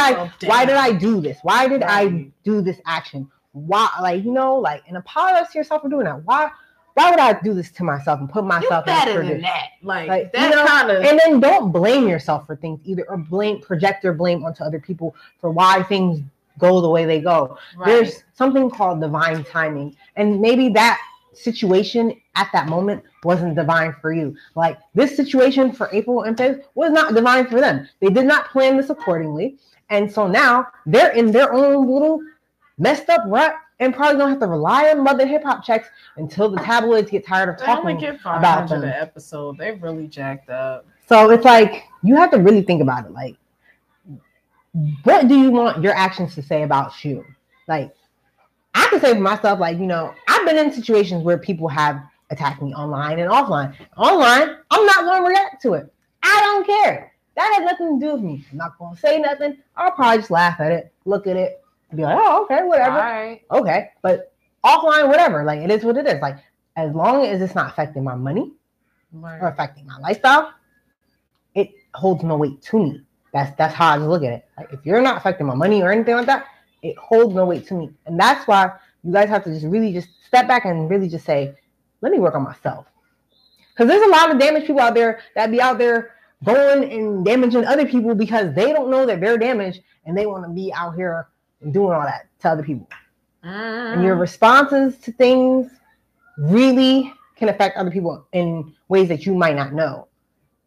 did I do this? Why did I do this action? Why, like, you know, like, and apologize to yourself for doing that. Why would I do this to myself and put myself in better than that? Like that, you know, kind of. And then don't blame yourself for things either, or project your blame onto other people for why things go the way they go. Right. There's something called divine timing, and maybe that situation at that moment wasn't divine for you. Like, this situation for April and Fizz was not divine for them. They did not plan this accordingly, and so now they're in their own little messed up rut and probably gonna have to rely on Love and Hip Hop checks until the tabloids get tired of talking about them. The episode, they really jacked up. So it's like, you have to really think about it. Like, what do you want your actions to say about you? Like, I can say for myself, like, you know, I've been in situations where people have attacked me online and offline. Online, I'm not going to react to it. I don't care. That has nothing to do with me. I'm not going to say nothing. I'll probably just laugh at it, look at it, be like, oh, okay, whatever. All right. Okay. But offline, whatever. Like, it is what it is. Like, as long as it's not affecting my money or affecting my lifestyle, it holds no weight to me. That's how I just look at it. Like, if you're not affecting my money or anything like that, it holds no weight to me. And that's why you guys have to just really just step back and really just say, let me work on myself. Because there's a lot of damaged people out there that be out there going and damaging other people because they don't know that they're damaged and they want to be out here doing all that to other people. And your responses to things really can affect other people in ways that you might not know.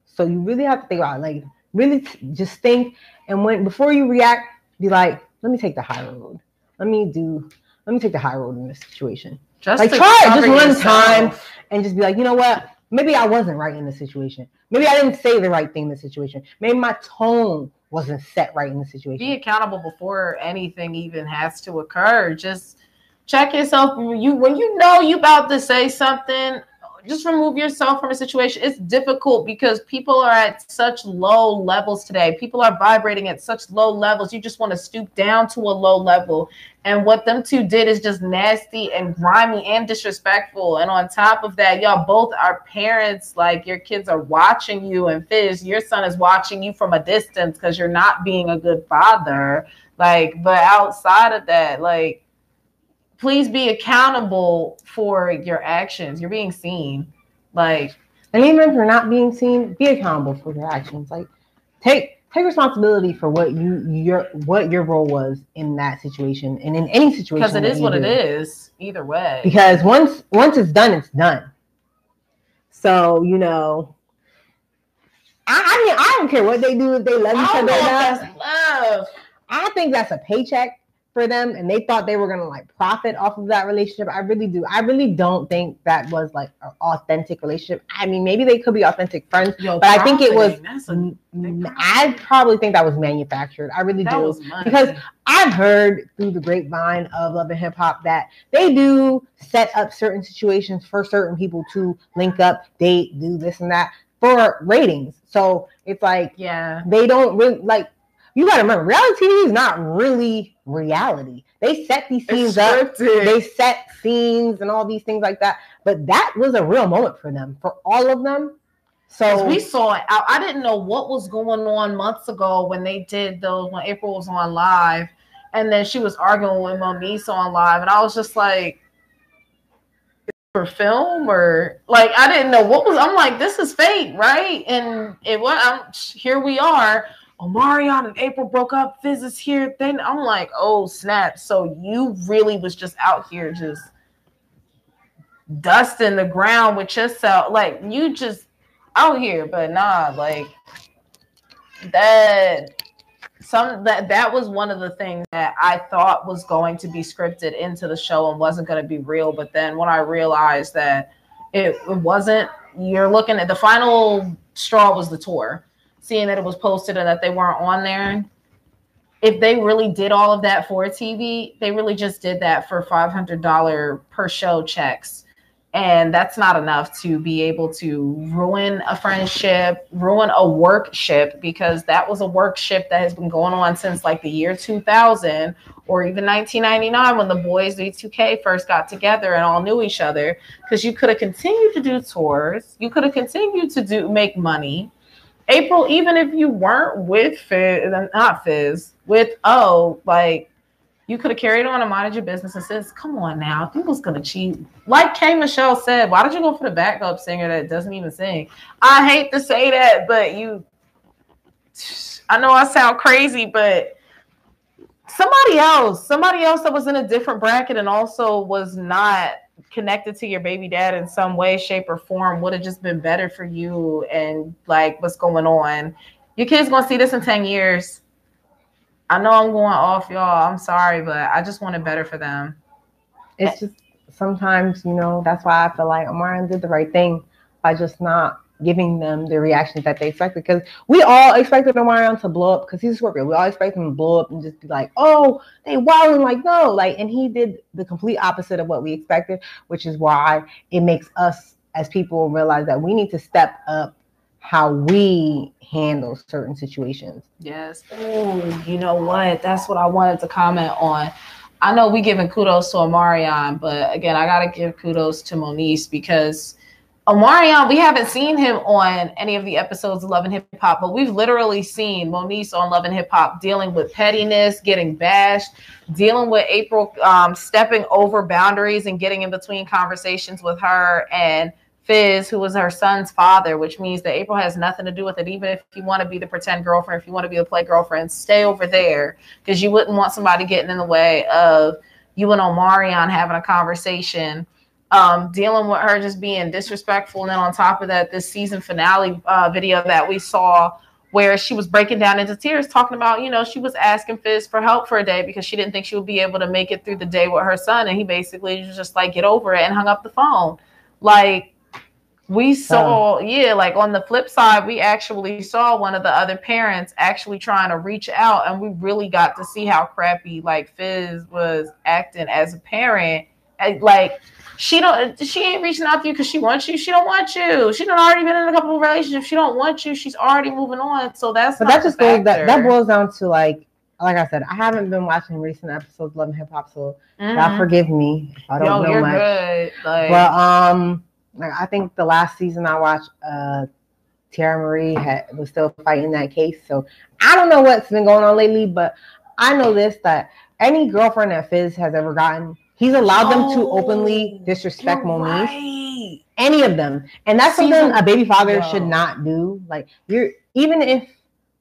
So you really have to think about it. Like, really just think, and before you react, be like, let me take the high road. Let me take the high road in this situation. Just like, try it just one time and just be like, you know what? Maybe I wasn't right in this situation. Maybe I didn't say the right thing in this situation. Maybe my tone wasn't set right in this situation. Be accountable before anything even has to occur. Just check yourself. When you know you about to say something, just remove yourself from a situation. It's difficult because people are at such low levels today. People are vibrating at such low levels. You just want to stoop down to a low level. And what them two did is just nasty and grimy and disrespectful. And on top of that, y'all both are parents. Like, your kids are watching you, and Fizz, your son is watching you from a distance because you're not being a good father. Like, but outside of that, like, please be accountable for your actions. You're being seen. Like, and even if you're not being seen, be accountable for your actions. Like, take responsibility for what your role was in that situation and in any situation. Because it is what it is, either way. Because once it's done, it's done. So, you know, I mean, I don't care what they do, if they love each other or not. I think that's a paycheck for them, and they thought they were gonna, like, profit off of that relationship. I really do. I really don't think that was, like, an authentic relationship. I mean, maybe they could be authentic friends, but I think it was. I probably think that was manufactured. I really do, because I've heard through the grapevine of Love and Hip Hop that they do set up certain situations for certain people to link up, date, do this and that for ratings. So it's like, yeah, they don't really like. you got to remember, reality TV is not really reality. They set these scenes up. They set scenes and all these things like that. But that was a real moment for them, for all of them. So we saw it. I didn't know what was going on months ago when they did those, when April was on live. And then she was arguing with Moniece on live. And I was just like, for film or like, I didn't know what was, I'm like, this is fake, right? And it was, here we are. Omarion and April broke up. Fizz is here. Then I'm like, oh snap! So you really was just out here just dusting the ground with yourself, like you just out here. But nah, like that. That was one of the things that I thought was going to be scripted into the show and wasn't going to be real. But then when I realized that it wasn't, you're looking at the final straw was the tour. Seeing that it was posted and that they weren't on there. If they really did all of that for TV, they really just did that for $500 per show checks. And that's not enough to be able to ruin a friendship, ruin a workship, because that was a workship that has been going on since like the year 2000 or even 1999 when the boys B2K first got together and all knew each other. Because you could have continued to do tours. You could have continued to make money. April, even if you weren't with Fizz, not Fizz, with O, like, you could have carried on and minded your business and says, come on now, people's going to cheat. Like K. Michelle said, why did you go for the backup singer that doesn't even sing? I hate to say that, but I know I sound crazy, but somebody else that was in a different bracket and also was not connected to your baby dad in some way, shape, or form would have just been better for you. And like, what's going on? Your kid's gonna see this in 10 years. I know I'm going off, y'all. I'm sorry, but I just want it better for them. It's just sometimes, you know, that's why I feel like Omarion did the right thing by just not giving them the reactions that they expected. Because we all expected Omarion to blow up because he's a Scorpio. We all expect him to blow up and just be like, oh, they wilding, like, no. Like, and he did the complete opposite of what we expected, which is why it makes us as people realize that we need to step up how we handle certain situations. Yes. Oh, you know what? That's what I wanted to comment on. I know we giving kudos to Omarion, but again, I got to give kudos to Moniece because Omarion, we haven't seen him on any of the episodes of Love and Hip Hop, but we've literally seen Moniece on Love and Hip Hop dealing with pettiness, getting bashed, dealing with April stepping over boundaries and getting in between conversations with her and Fizz, who was her son's father, which means that April has nothing to do with it. Even if you want to be the pretend girlfriend, if you want to be the play girlfriend, stay over there because you wouldn't want somebody getting in the way of you and Omarion having a conversation. Dealing with her just being disrespectful. And then on top of that, this season finale video that we saw where she was breaking down into tears, talking about, you know, she was asking Fizz for help for a day because she didn't think she would be able to make it through the day with her son. And he basically was just like, get over it and hung up the phone. Like we saw, yeah, like on the flip side, we actually saw one of the other parents actually trying to reach out. And we really got to see how crappy like Fizz was acting as a parent. Like, she ain't reaching out to you because she wants you. She don't want you. She's already been in a couple of relationships. She don't want you. She's already moving on. So that's but that just goes that boils down to like I said, I haven't been watching recent episodes of Love and Hip Hop, so y'all forgive me if I don't know much. Good. But like I think the last season I watched, Tiara Marie was still fighting that case. So I don't know what's been going on lately, but I know this that any girlfriend that Fizz has ever gotten. He's allowed them to openly disrespect Moniece, right. Any of them. And that's something a baby father should not do. Like, even if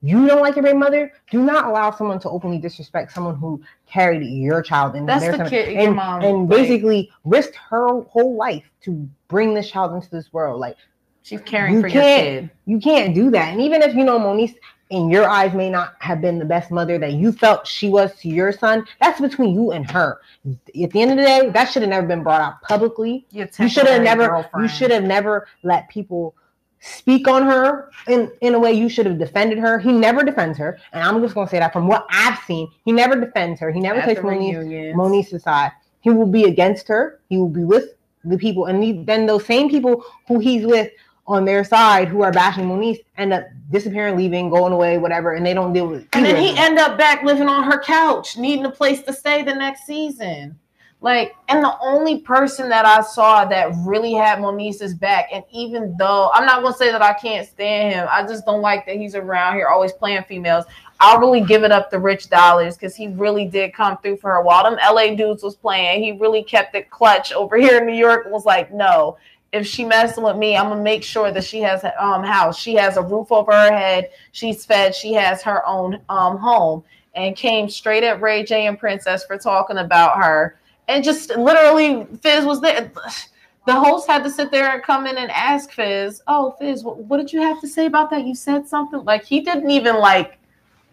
you don't like your baby mother, do not allow someone to openly disrespect someone who carried your child. And that's the kid, your mom. And basically risked her whole life to bring this child into this world. Like, she's caring for your kid. You can't do that. And even if, you know, Moniece, in your eyes, may not have been the best mother that you felt she was to your son, that's between you and her. At the end of the day, that should have never been brought out publicly. You should have never let people speak on her in a way. You should have defended her. He never defends her. And I'm just going to say that from what I've seen, he never defends her. He never takes Moniece's side. He will be against her. He will be with the people. And then those same people who he's with on their side who are bashing Moniece end up disappearing, leaving, going away, whatever, and they don't deal with it. And then he end up back living on her couch, needing a place to stay the next season. Like, and the only person that I saw that really had Moniece's back, and even though I'm not going to say that I can't stand him, I just don't like that he's around here always playing females. I'll really give it up to Rich Dollars because he really did come through for her. While them LA dudes was playing, he really kept it clutch over here in New York and was like, no, if she messing with me, I'm going to make sure that she has a house. She has a roof over her head. She's fed. She has her own home, and came straight at Ray J and Princess for talking about her. And just literally, Fizz was there. The host had to sit there and come in and ask Fizz, oh, Fizz, what did you have to say about that? You said something? Like, he didn't even, like,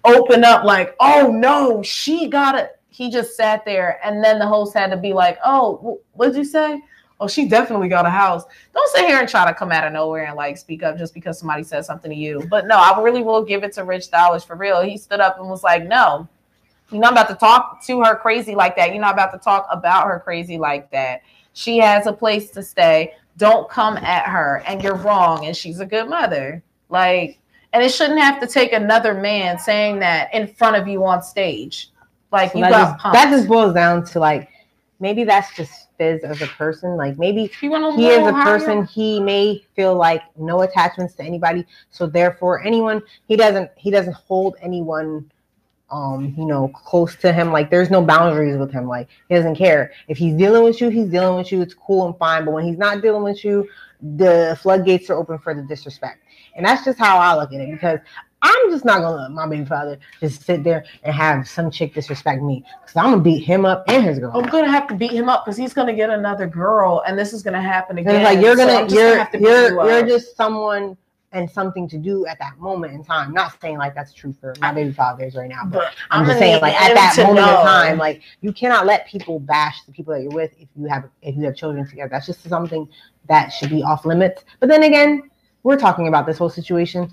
open up like, oh, no, she got it. He just sat there. And then the host had to be like, oh, what did you say? Oh, she definitely got a house. Don't sit here and try to come out of nowhere and, like, speak up just because somebody said something to you. But, no, I really will give it to Rich Dollars for real. He stood up and was like, no. You're not about to talk to her crazy like that. You're not about to talk about her crazy like that. She has a place to stay. Don't come at her. And you're wrong. And she's a good mother. Like, and it shouldn't have to take another man saying that in front of you on stage. Like, so you got pumped. That just boils down to, like, maybe that's just Fizz as a person. Like, maybe he is a person. He may feel like no attachments to anybody. So therefore, anyone, he doesn't hold anyone you know, close to him. Like, there's no boundaries with him. Like, he doesn't care. If he's dealing with you, he's dealing with you. It's cool and fine. But when he's not dealing with you, the floodgates are open for the disrespect. And that's just how I look at it, because I'm just not gonna let my baby father just sit there and have some chick disrespect me, because I'm gonna beat him up and his girl. I'm gonna have to beat him up because he's gonna get another girl, and this is gonna happen again. It's like you're just someone and something to do at that moment in time. Not saying like that's true for my baby fathers right now, but I'm just saying like at that moment in time, like you cannot let people bash the people that you're with if you have children together. That's just something that should be off limits. But then again, we're talking about this whole situation.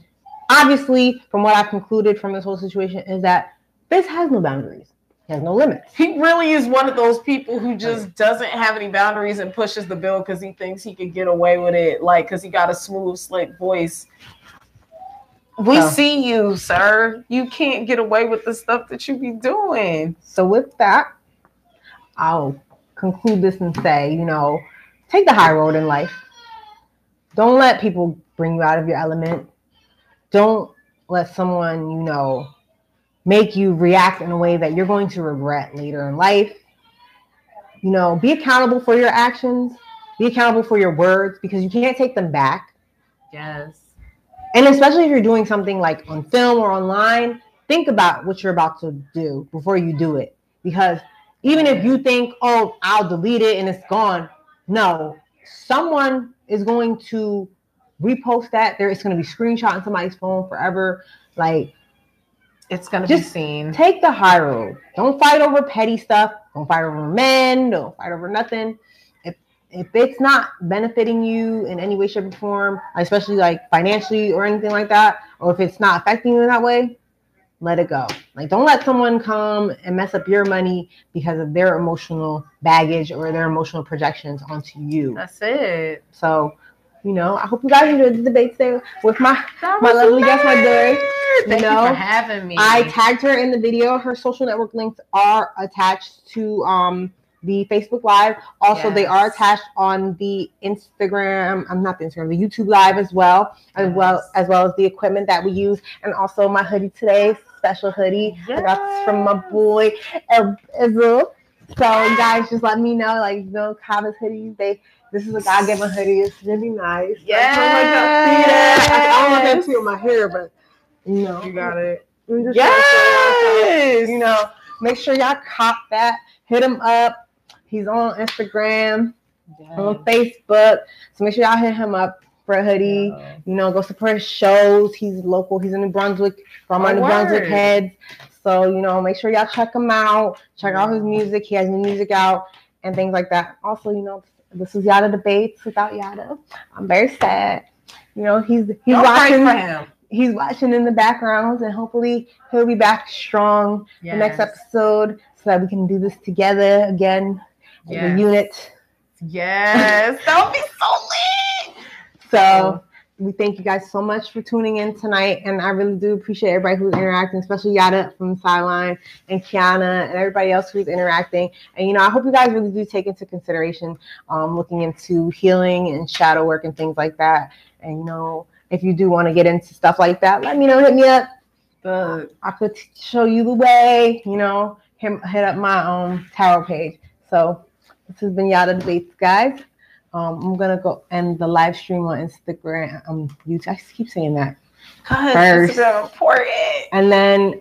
Obviously, from what I've concluded from this whole situation is that Fizz has no boundaries. He has no limits. He really is one of those people who just doesn't have any boundaries and pushes the bill because he thinks he could get away with it, like, because he got a smooth, slick voice. We see you, sir. You can't get away with the stuff that you be doing. So with that, I'll conclude this and say, you know, take the high road in life. Don't let people bring you out of your element. Don't let someone, you know, make you react in a way that you're going to regret later in life. You know, be accountable for your actions. Be accountable for your words, because you can't take them back. Yes. And especially if you're doing something like on film or online, think about what you're about to do before you do it. Because even if you think, oh, I'll delete it and it's gone. No, someone is going to repost that. It's going to be screenshot on somebody's phone forever. Like, it's going to be seen. Take the high road. Don't fight over petty stuff. Don't fight over men. Don't fight over nothing. If it's not benefiting you in any way, shape, or form, especially like financially or anything like that, or if it's not affecting you in that way, let it go. Like, don't let someone come and mess up your money because of their emotional baggage or their emotional projections onto you. That's it. So, you know, I hope you guys enjoyed the debate today with my lovely guest, my Dory. Thank you for having me. I tagged her in the video. Her social network links are attached to the Facebook Live. Also, yes, they are attached on the Instagram. I'm not the Instagram, the YouTube Live as well, yes, as well as the equipment that we use, and also my hoodie today, special hoodie. Yes. I got this from my boy April. So you guys just let me know, like, you know, Kava's hoodies. This is a God-given hoodie. It's really nice. Yes. I don't want that too in my hair, but you know, you got it. Yes. You know, make sure y'all cop that. Hit him up. He's on Instagram, on Facebook. So make sure y'all hit him up for a hoodie. Yeah. You know, go support his shows. He's local. He's in New Brunswick. From New Brunswick heads. So, you know, make sure y'all check him out. Check out his music. He has new music out and things like that. Also, you know, this is Yatta Debates without Yatta. I'm very sad. You know, he's watching for him. He's watching in the background, and hopefully he'll be back strong the next episode so that we can do this together again as a unit. Yes. That would be so lit. So We thank you guys so much for tuning in tonight. And I really do appreciate everybody who's interacting, especially Yatta from the sideline and Kiana and everybody else who's interacting. And, you know, I hope you guys really do take into consideration looking into healing and shadow work and things like that. And, you know, if you do want to get into stuff like that, let me know. Hit me up. I could show you the way, you know, hit up my tarot page. So this has been Yatta Debates, guys. I'm going to go end the live stream on Instagram. YouTube. I keep saying that. Because it's so important. And then